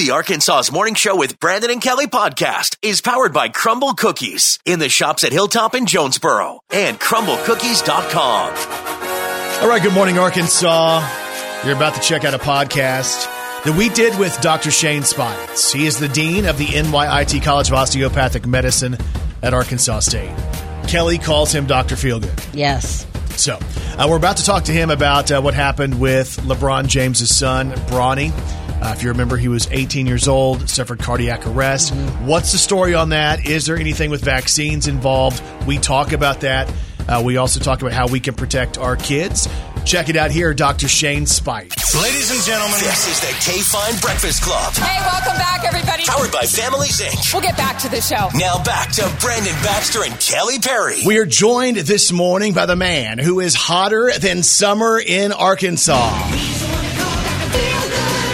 The Arkansas's Morning Show with Brandon and Kelly podcast is powered by Crumble Cookies in the shops at Hilltop and Jonesboro and crumblecookies.com. All right, good morning, Arkansas. You're about to check out a podcast that we did with Dr. Shane Speights. He is the dean of the NYIT College of Osteopathic Medicine at Arkansas State. Kelly calls him Dr. Feelgood. Yes. So we're about to talk to him about what happened with LeBron James' son, Bronny. If you remember, he was 18 years old, suffered cardiac arrest. Mm-hmm. What's the story on that? Is there anything with vaccines involved? We talk about that. We also talk about how we can protect our kids. Check it out here, Dr. Shane Speights. Ladies and gentlemen, this is the K-Fine Breakfast Club. Hey, welcome back, everybody. Powered by Families, Inc. We'll get back to the show. Now back to Brandon Baxter and Kelly Perry. We are joined this morning by the man who is hotter than summer in Arkansas.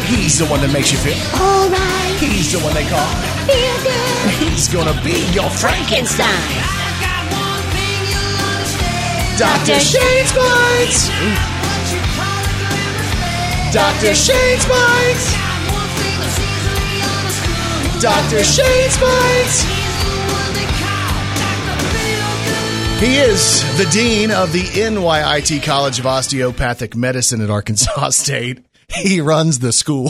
He's the one that makes you feel all right. He's the one they call feel good. He's gonna be your Frankenstein. I got one thing you'll understand. Dr. Shane Speights. Dr. Shane Speights. Dr. Shane Speights. He is the dean of the NYIT College of Osteopathic Medicine at Arkansas State. He runs the school.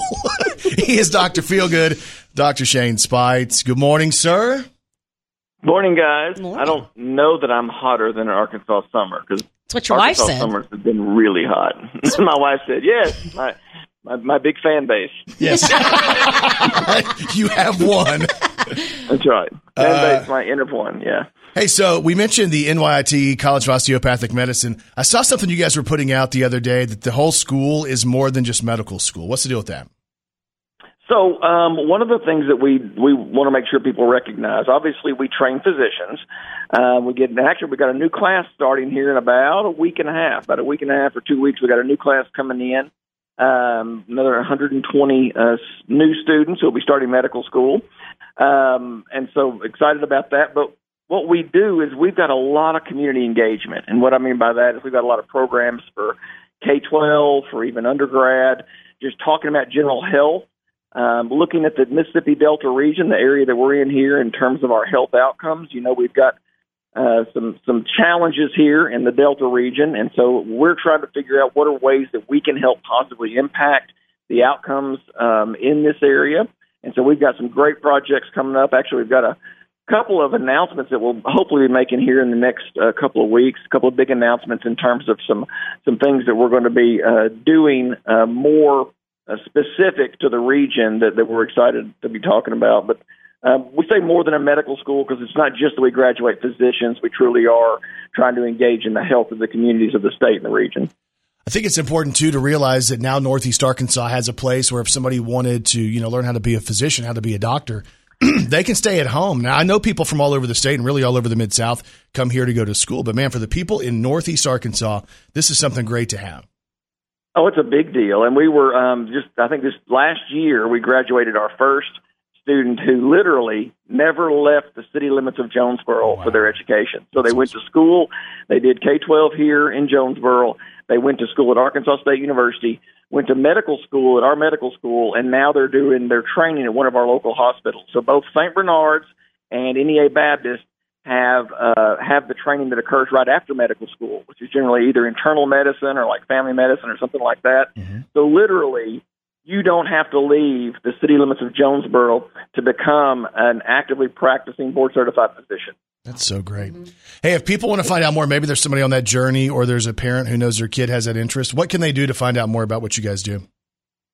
He is Dr. Feelgood, Dr. Shane Speights. Good morning, sir. Morning, guys. Morning. I don't know that I'm hotter than an Arkansas summer because Arkansas summers have been really hot. My wife said, yes, my big fan base. Yes. You have one. That's right. Fan base, my inner one, yeah. Hey, so we mentioned the NYIT College of Osteopathic Medicine. I saw something you guys were putting out the other day that the whole school is more than just medical school. What's the deal with that? So one of the things that we want to make sure people recognize, obviously we train physicians. We got a new class starting here in about a week and a half or 2 weeks. We got a new class coming in, another 120 new students who will be starting medical school. And so excited about that. But what we do is we've got a lot of community engagement, and what I mean by that is we've got a lot of programs for K-12, for even undergrad, just talking about general health, looking at the Mississippi Delta region, the area that we're in here in terms of our health outcomes. You know, we've got some challenges here in the Delta region, and so we're trying to figure out what are ways that we can help positively impact the outcomes in this area. And so we've got some great projects coming up. Actually, we've got a couple of announcements that we'll hopefully be making here in the next couple of weeks, a couple of big announcements in terms of some things that we're going to be doing more specific to the region that we're excited to be talking about. But we say more than a medical school because it's not just that we graduate physicians. We truly are trying to engage in the health of the communities of the state and the region. I think it's important, too, to realize that now Northeast Arkansas has a place where if somebody wanted to, learn how to be a physician, how to be a doctor, they can stay at home. Now, I know people from all over the state and really all over the Mid-South come here to go to school. But, man, for the people in Northeast Arkansas, this is something great to have. Oh, it's a big deal. And we were I think this last year we graduated our first student who literally never left the city limits of Jonesboro. Oh, wow. For their education. So they went to school. They did K-12 here in Jonesboro. They went to school at Arkansas State University, went to medical school at our medical school, and now they're doing their training at one of our local hospitals. So both St. Bernard's and NEA Baptist have the training that occurs right after medical school, which is generally either internal medicine or like family medicine or something like that. Mm-hmm. So literally, you don't have to leave the city limits of Jonesboro to become an actively practicing board-certified physician. That's so great. Mm-hmm. Hey, if people want to find out more, maybe there's somebody on that journey or there's a parent who knows their kid has that interest, what can they do to find out more about what you guys do?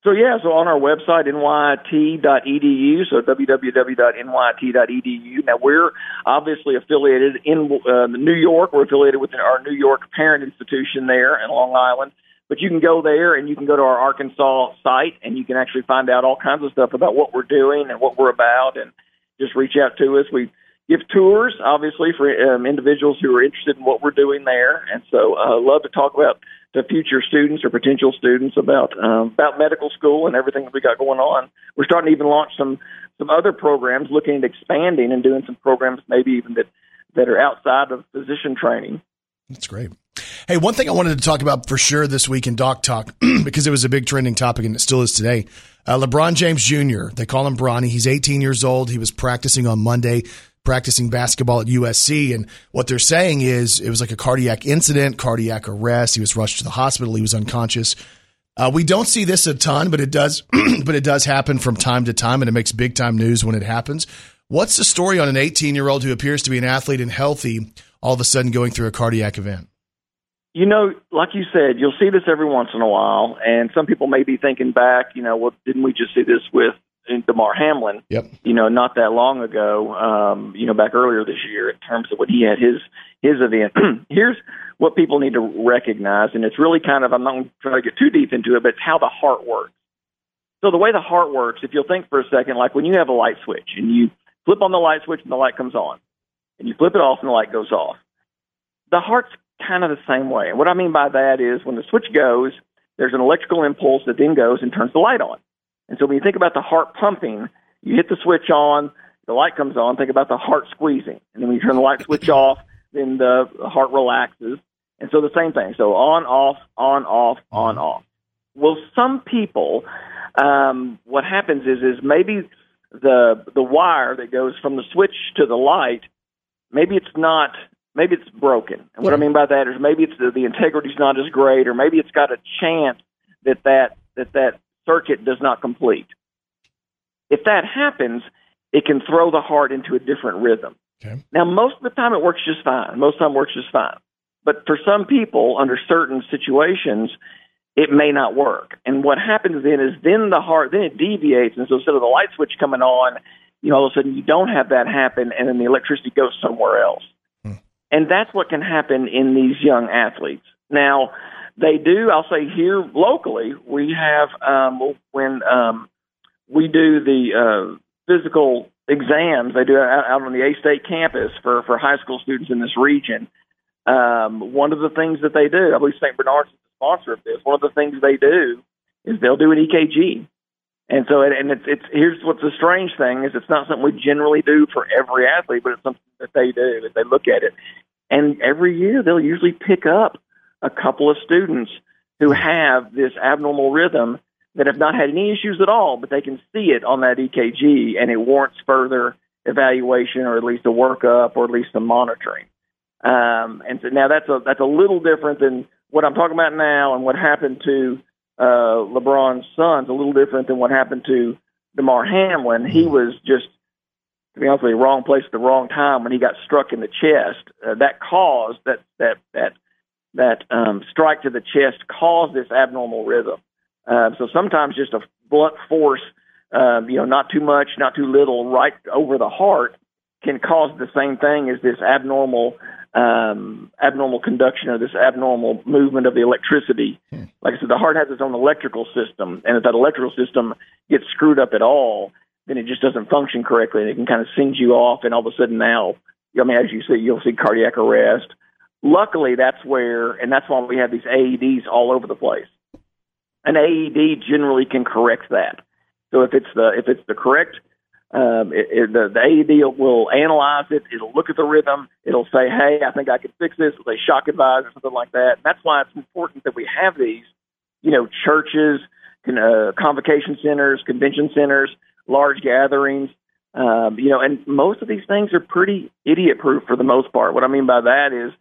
So on our website, nyit.edu, so www.nyit.edu. Now, we're obviously affiliated in New York. We're affiliated with our New York parent institution there in Long Island. But you can go there and you can go to our Arkansas site and you can actually find out all kinds of stuff about what we're doing and what we're about and just reach out to us. We give tours, obviously, for individuals who are interested in what we're doing there. And so I love to talk about to future students or potential students about medical school and everything that we got going on. We're starting to even launch some other programs, looking at expanding and doing some programs maybe even that are outside of physician training. That's great. Hey, one thing I wanted to talk about for sure this week in Doc Talk, because it was a big trending topic and it still is today, LeBron James Jr., they call him Bronny. He's 18 years old. He was practicing on Monday, practicing basketball at USC. And what they're saying is it was like a cardiac incident, cardiac arrest. He was rushed to the hospital. He was unconscious. We don't see this a ton, but it does happen from time to time, and it makes big time news when it happens. What's the story on an 18-year-old who appears to be an athlete and healthy all of a sudden going through a cardiac event? You know, like you said, you'll see this every once in a while, and some people may be thinking back, you know, well, didn't we just see this with Damar Hamlin, yep, you know, not that long ago, you know, back earlier this year in terms of what he had, his event. Here's what people need to recognize, and it's really kind of, I'm not going to try to get too deep into it, but it's how the heart works. So the way the heart works, if you'll think for a second, like when you have a light switch and you flip on the light switch and the light comes on, and you flip it off and the light goes off, the heart's kind of the same way. And what I mean by that is when the switch goes, there's an electrical impulse that then goes and turns the light on. And so when you think about the heart pumping, you hit the switch on, the light comes on, think about the heart squeezing. And then when you turn the light switch off, then the heart relaxes. And so the same thing. So on, off, on, off, on, off. Well, some people, what happens is maybe the wire that goes from the switch to the light, maybe it's not, maybe it's broken. And what I mean by that is maybe it's the integrity's not as great, or maybe it's got a chance that circuit does not complete. If that happens, it can throw the heart into a different rhythm. Okay. Now, most of the time it works just fine. But for some people, under certain situations, it may not work. And what happens then is the heart, then it deviates. And so instead of the light switch coming on, you know, all of a sudden you don't have that happen, and then the electricity goes somewhere else. Hmm. And that's what can happen in these young athletes. Now, they do, I'll say here locally, we have when we do the physical exams, they do out on the A-State campus for high school students in this region. One of the things that they do, I believe St. Bernard's is the sponsor of this, one of the things they do is they'll do an EKG. And so, here's what's the strange thing, is it's not something we generally do for every athlete, but it's something that they do, that they look at it. And every year they'll usually pick up a couple of students who have this abnormal rhythm that have not had any issues at all, but they can see it on that EKG, and it warrants further evaluation, or at least a workup, or at least some monitoring. And so now that's a little different than what I'm talking about now, and what happened to LeBron's son's a little different than what happened to Damar Hamlin. He was just, to be honest with you, wrong place at the wrong time when he got struck in the chest. That caused that strike to the chest caused this abnormal rhythm. So sometimes just a blunt force, not too much, not too little, right over the heart can cause the same thing as this abnormal conduction or this abnormal movement of the electricity. Hmm. Like I said, the heart has its own electrical system, and if that electrical system gets screwed up at all, then it just doesn't function correctly, and it can kind of send you off, and all of a sudden now, I mean, as you see, you'll see cardiac arrest. Luckily, that's why we have these AEDs all over the place. An AED generally can correct that. So if it's the correct, the AED will analyze it. It'll look at the rhythm. It'll say, hey, I think I can fix this. It'll say shock advise or something like that. And that's why it's important that we have these, you know, churches, convocation centers, convention centers, large gatherings. And most of these things are pretty idiot-proof for the most part. What I mean by that is,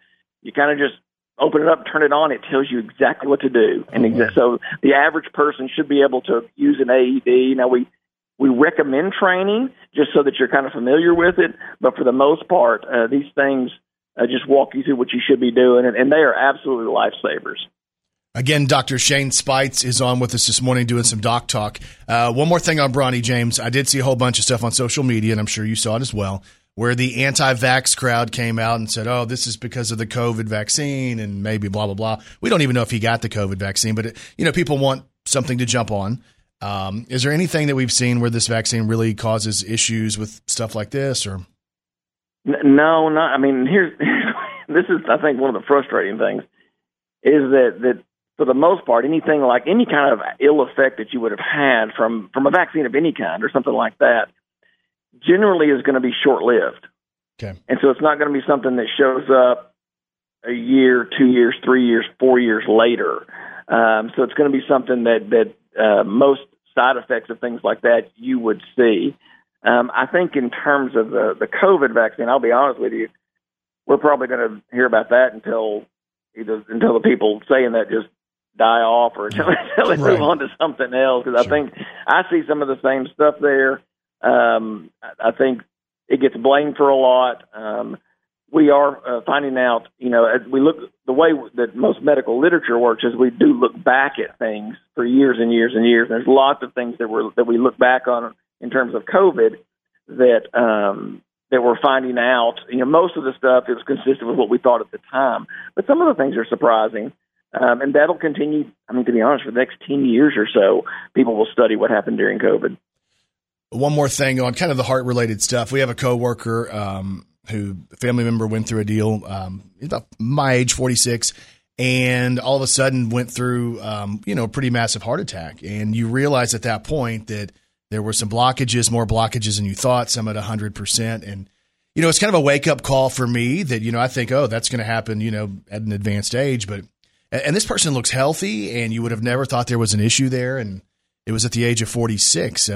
you kind of just open it up, turn it on, it tells you exactly what to do. And so the average person should be able to use an AED. Now, we recommend training just so that you're kind of familiar with it, but for the most part, these things just walk you through what you should be doing, and they are absolutely lifesavers. Again, Dr. Shane Speights is on with us this morning doing some doc talk. One more thing on Bronny James. I did see a whole bunch of stuff on social media, and I'm sure you saw it as well, where the anti-vax crowd came out and said, oh, this is because of the COVID vaccine and maybe blah, blah, blah. We don't even know if he got the COVID vaccine, but, people want something to jump on. Is there anything that we've seen where this vaccine really causes issues with stuff like this? Or no, not. I mean, this is, I think, one of the frustrating things is that for the most part, anything like any kind of ill effect that you would have had from a vaccine of any kind or something like that, generally is going to be short-lived. Okay. And so it's not going to be something that shows up a year, 2 years, 3 years, 4 years later. So it's going to be something that most side effects of things like that you would see. I think in terms of the COVID vaccine, I'll be honest with you, we're probably going to hear about that until the people saying that just die off or until they move on to something else. Because I think I see some of the same stuff there. I think it gets blamed for a lot. We are finding out, as we look, the way that most medical literature works is we do look back at things for years and years and years. There's lots of things that we look back on in terms of COVID that we're finding out. Most of the stuff is consistent with what we thought at the time, but some of the things are surprising. And that'll continue. I mean, to be honest, for the next 10 years or so, people will study what happened during COVID. One more thing on kind of the heart related stuff. We have a coworker, who a family member went through a deal, about my age, 46, and all of a sudden went through, a pretty massive heart attack. And you realize at that point that there were some blockages, more blockages than you thought, some at 100%. And, it's kind of a wake up call for me that, I think, oh, that's going to happen, at an advanced age, and this person looks healthy, and you would have never thought there was an issue there. And it was at the age of 46.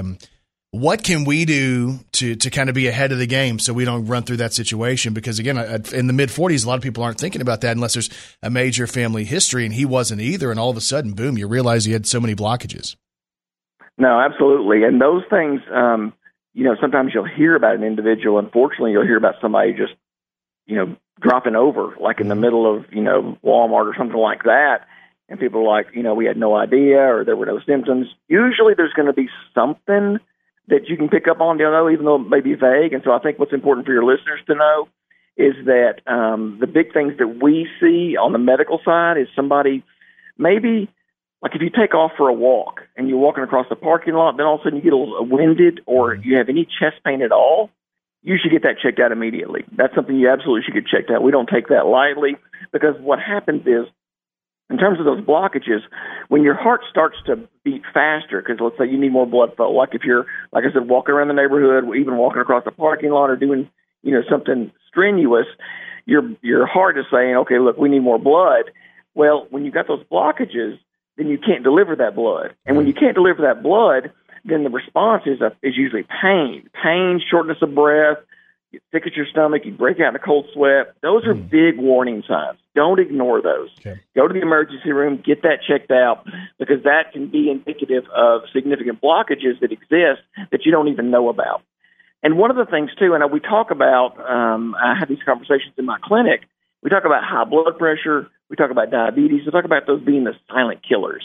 What can we do to kind of be ahead of the game so we don't run through that situation? Because, again, in the mid-40s, a lot of people aren't thinking about that unless there's a major family history, and he wasn't either. And all of a sudden, boom, you realize he had so many blockages. No, absolutely. And those things, sometimes you'll hear about an individual. Unfortunately, you'll hear about somebody just, dropping over, like in the middle of, Walmart or something like that. And people are like, we had no idea, or there were no symptoms. Usually there's going to be something that you can pick up on, even though it may be vague. And so I think what's important for your listeners to know is that the big things that we see on the medical side is somebody, maybe like if you take off for a walk and you're walking across the parking lot, then all of a sudden you get a little winded or you have any chest pain at all, you should get that checked out immediately. That's something you absolutely should get checked out. We don't take that lightly, because what happens is, in terms of those blockages, when your heart starts to beat faster, because let's say you need more blood flow, like if you're, like I said, walking around the neighborhood, even walking across the parking lot or doing, something strenuous, your heart is saying, okay, look, we need more blood. Well, when you've got those blockages, then you can't deliver that blood. And when you can't deliver that blood, then the response is usually pain, shortness of breath, you get sick at your stomach, you break out in a cold sweat. Those are big warning signs. Don't ignore those. Okay. Go to the emergency room, get that checked out, because that can be indicative of significant blockages that exist that you don't even know about. And one of the things, too, and we talk about, I have these conversations in my clinic, we talk about high blood pressure, we talk about diabetes, we talk about those being the silent killers.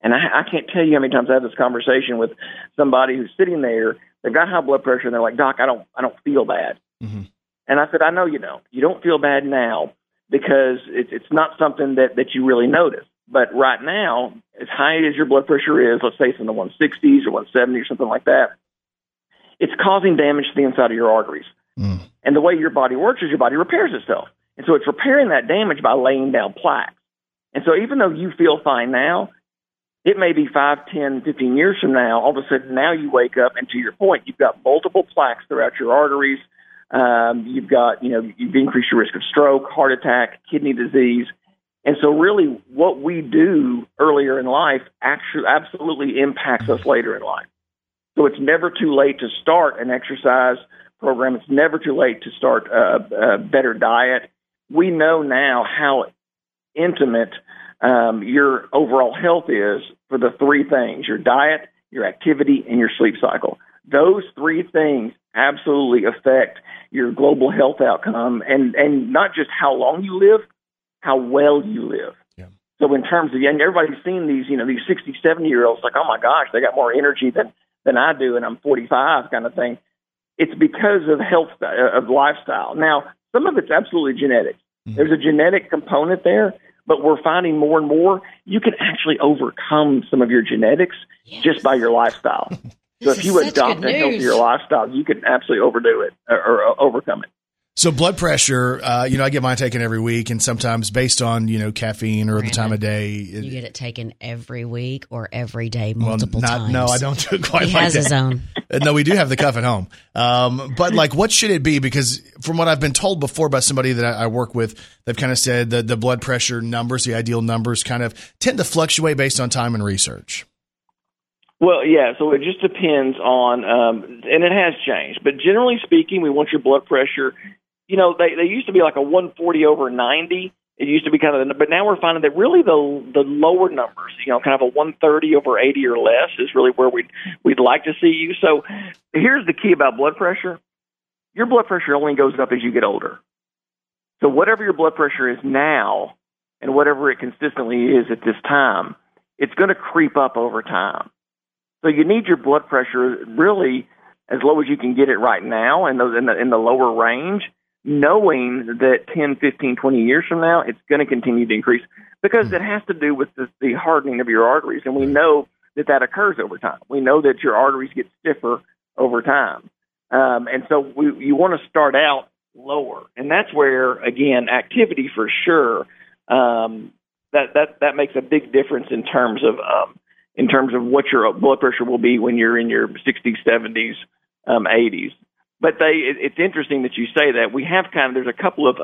And I can't tell you how many times I have this conversation with somebody who's sitting there, they've got high blood pressure, and they're like, Doc, I don't feel bad. Mm-hmm. And I said, I know you don't. You don't feel bad now because it's not something that you really notice. But right now, as high as your blood pressure is, let's say it's in the 160s or 170 or something like that, it's causing damage to the inside of your arteries. Mm. And the way your body works is your body repairs itself. And so it's repairing that damage by laying down plaques. And so even though you feel fine now, it may be 5, 10, 15 years from now, all of a sudden now you wake up, and to your point, you've got multiple plaques throughout your arteries. You've got, you've increased your risk of stroke, heart attack, kidney disease. And so really what we do earlier in life actually absolutely impacts us later in life. So it's never too late to start an exercise program. It's never too late to start a better diet. We know now how intimate your overall health is for the three things: your diet, your activity, and your sleep cycle. Those three things absolutely affect your global health outcome, and not just how long you live, how well you live. Yeah. So in terms of, and everybody's seen these, these 60, 70-year-olds, like, oh my gosh, they got more energy than I do, and I'm 45 kind of thing. It's because of lifestyle. Now, some of it's absolutely genetic. Mm-hmm. There's a genetic component there. But we're finding more and more you can actually overcome some of your genetics just by your lifestyle. So if you adopt a healthier lifestyle, you can absolutely overdo it or overcome it. So blood pressure, I get mine taken every week, and sometimes based on, caffeine or the time of day. You get it taken every week or every day multiple times. No, I don't do it quite like that. He has his own. No, we do have the cuff at home. But like, what should it be? Because from what I've been told before by somebody that I work with, they've kind of said that the blood pressure numbers, the ideal numbers, kind of tend to fluctuate based on time and research. Well, yeah, so it just depends on, and it has changed. But generally speaking, we want your blood pressure, you know, they used to be like a 140 over 90. It used to be kind of, but now we're finding that really the lower numbers, you know, kind of a 130 over 80 or less is really where we'd like to see you. So here's the key about blood pressure. Your blood pressure only goes up as you get older. So whatever your blood pressure is now and whatever it consistently is at this time, it's going to creep up over time. So you need your blood pressure really as low as you can get it right now in the lower range, knowing that 10, 15, 20 years from now, it's going to continue to increase because it has to do with the hardening of your arteries. And we know that occurs over time. We know that your arteries get stiffer over time. And so you want to start out lower. And that's where, again, activity for sure, that makes a big difference in terms of what your blood pressure will be when you're in your 60s, 70s, 80s. But it's interesting that you say that. We have there's a couple of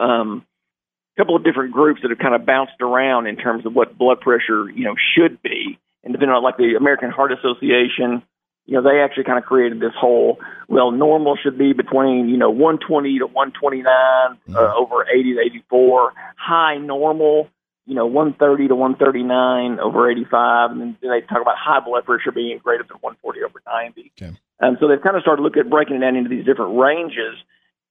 different groups that have kind of bounced around in terms of what blood pressure, you know, should be. And depending on, like, the American Heart Association, you know, they actually kind of created this whole, well, normal should be between, you know, 120 to 129 over 80 to 84, high normal, you know, 130 to 139 over 85, and then they talk about high blood pressure being greater than 140 over 90. Okay. So they've kind of started looking at breaking it down into these different ranges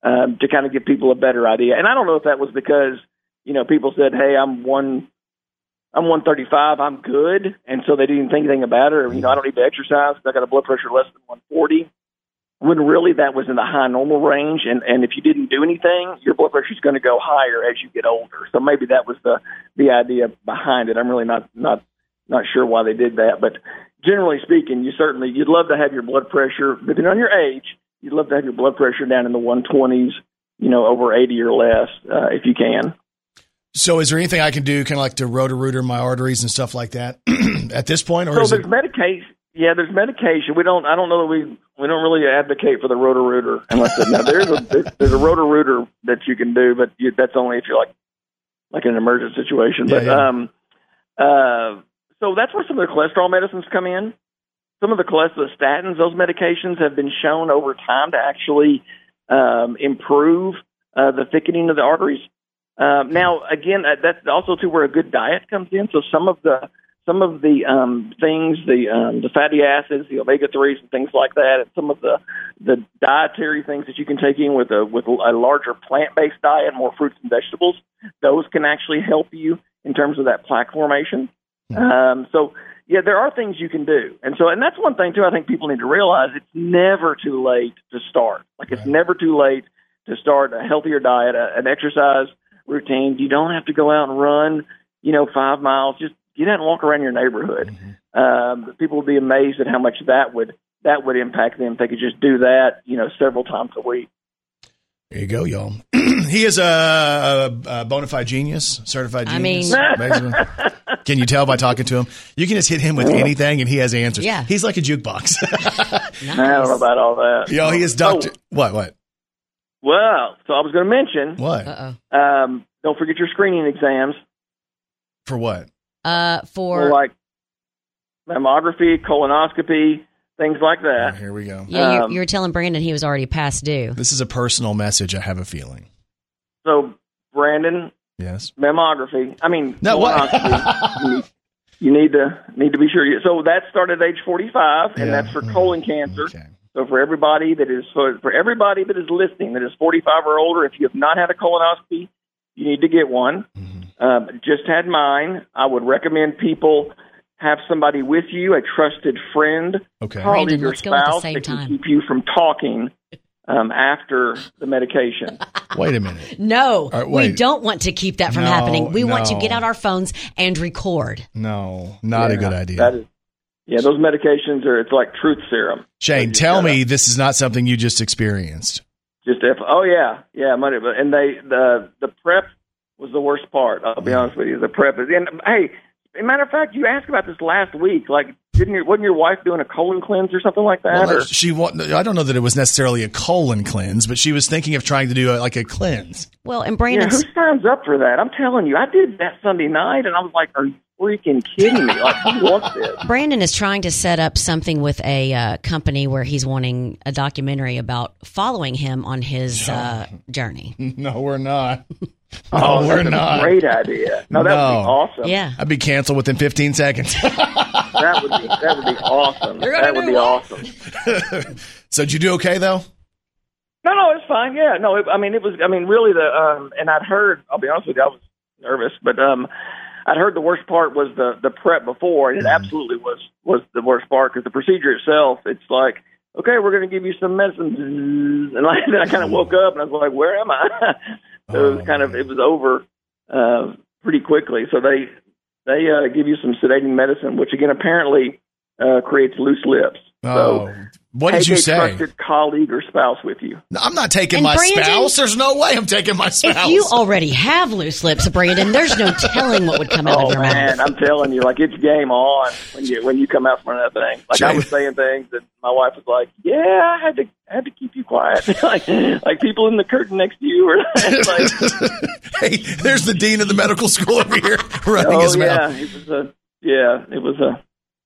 to kind of give people a better idea. And I don't know if that was because, you know, people said, hey, I'm 135, I'm good, and so they didn't think anything about it, or, you know, I don't need to exercise because I got a blood pressure less than 140, when really that was in the high normal range, and if you didn't do anything, your blood pressure is going to go higher as you get older. So maybe that was the idea behind it. I'm really not sure why they did that, but generally speaking, you'd love to have your blood pressure, depending on your age, you'd love to have your blood pressure down in the 120s, you know, over 80 or less, if you can. So is there anything I can do kind of like to roto-rooter my arteries and stuff like that at this point? Or so there's medication. Yeah, there's medication. I don't know that we don't really advocate for the roto-rooter unless there's a roto-rooter that you can do, but that's only if you're like in an emergency situation. Yeah, but yeah. So that's where some of the cholesterol medicines come in. Some of the cholesterol statins, those medications have been shown over time to actually improve the thickening of the arteries. Now, again, that's also too where a good diet comes in. So some of the things, the fatty acids, the omega-3s, and things like that, and some of the dietary things that you can take in with a larger plant-based diet, more fruits and vegetables, those can actually help you in terms of that plaque formation. So yeah, there are things you can do, and that's one thing too. I think people need to realize it's never too late to start. It's never too late to start a healthier diet, an exercise routine. You don't have to go out and run, you know, 5 miles. Just get out and walk around your neighborhood. People would be amazed at how much that would impact them if they could just do that, you know, several times a week. There you go, y'all. He is a bona fide genius, certified genius. Can you tell by talking to him? You can just hit him with anything, and he has answers. Yeah. He's like a jukebox. Nice. I don't know about all that. Yo, he is Dr. What? Well, so I was going to mention. What? Don't forget your screening exams. For what? For like mammography, colonoscopy, things like that. Oh, here we go. Yeah, you were telling Brandon he was already past due. This is a personal message, I have a feeling. So, Brandon. Yes. Mammography. I mean, no, colonoscopy. you need to be sure. So that started at age 45, and that's for colon cancer. Okay. So for everybody that is listening that is 45 or older, if you have not had a colonoscopy, you need to get one. Just had mine. I would recommend people have somebody with you, a trusted friend, probably your spouse, that can keep you from talking after the medication. Wait a minute. No, we don't want to keep that from happening. We want to get out our phones and record. No, not a good idea. Those medications are, it's like truth serum. Shane, tell me this is not something you just experienced. And the prep was the worst part, I'll be honest with you. The prep is, and hey, as a matter of fact, you asked about this last week. Like, Wasn't your wife doing a colon cleanse or something like that? Well, I don't know that it was necessarily a colon cleanse, but she was thinking of trying to do a cleanse. Well, and Brandon, who signs up for that? I'm telling you, I did that Sunday night, and I was like, "Are you freaking kidding me? Like, who wants this?" Brandon is trying to set up something with a company where he's wanting a documentary about following him on his journey. No, we're not. Oh, we're not. Great idea. No, that would be awesome. Yeah, I'd be canceled within 15 seconds. That would be awesome. That would be awesome. So did you do okay though? No, it's fine. Yeah, no, and I'd heard. I'll be honest with you, I was nervous, but I'd heard the worst part was the prep before, and it absolutely was the worst part because the procedure itself, it's like, okay, we're going to give you some medicine, and then I kind of woke up and I was like, where am I? So it was over pretty quickly. So they give you some sedating medicine, which again apparently creates loose lips. Oh. So what did you say? Take a trusted colleague or spouse with you. No, I'm not taking my spouse. There's no way I'm taking my spouse. If you already have loose lips, Brandon, there's no telling what would come out of your mouth. Man, I'm telling you, it's game on when you come out from that thing. Like, Jane. I was saying things that my wife was like, "Yeah, I had to keep you quiet," like people in the curtain next to you. Or hey, there's the dean of the medical school over here running his mouth.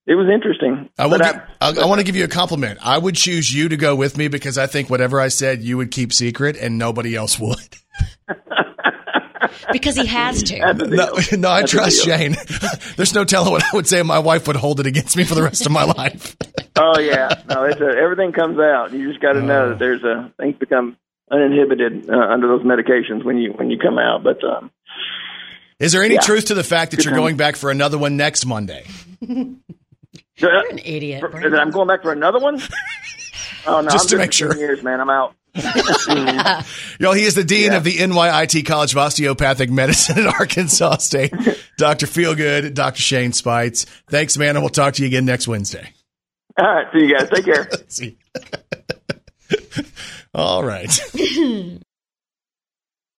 It was interesting. I want to give you a compliment. I would choose you to go with me because I think whatever I said, you would keep secret and nobody else would. Because he has to. No, I trust Shane. There's no telling what I would say. My wife would hold it against me for the rest of my life. Oh, yeah. No, everything comes out. You just got to know that things become uninhibited under those medications when you come out. But is there any truth to the fact that you're going back for another one next Monday? You're an idiot. I'm going back for another one? Oh, no, just to make sure. 10 years, man, I'm out. Yo, he is the dean of the NYIT College of Osteopathic Medicine at Arkansas State. Dr. Feelgood, Dr. Shane Speights. Thanks, man, and we'll talk to you again next Wednesday. All right, see you guys. Take care. See you. All right.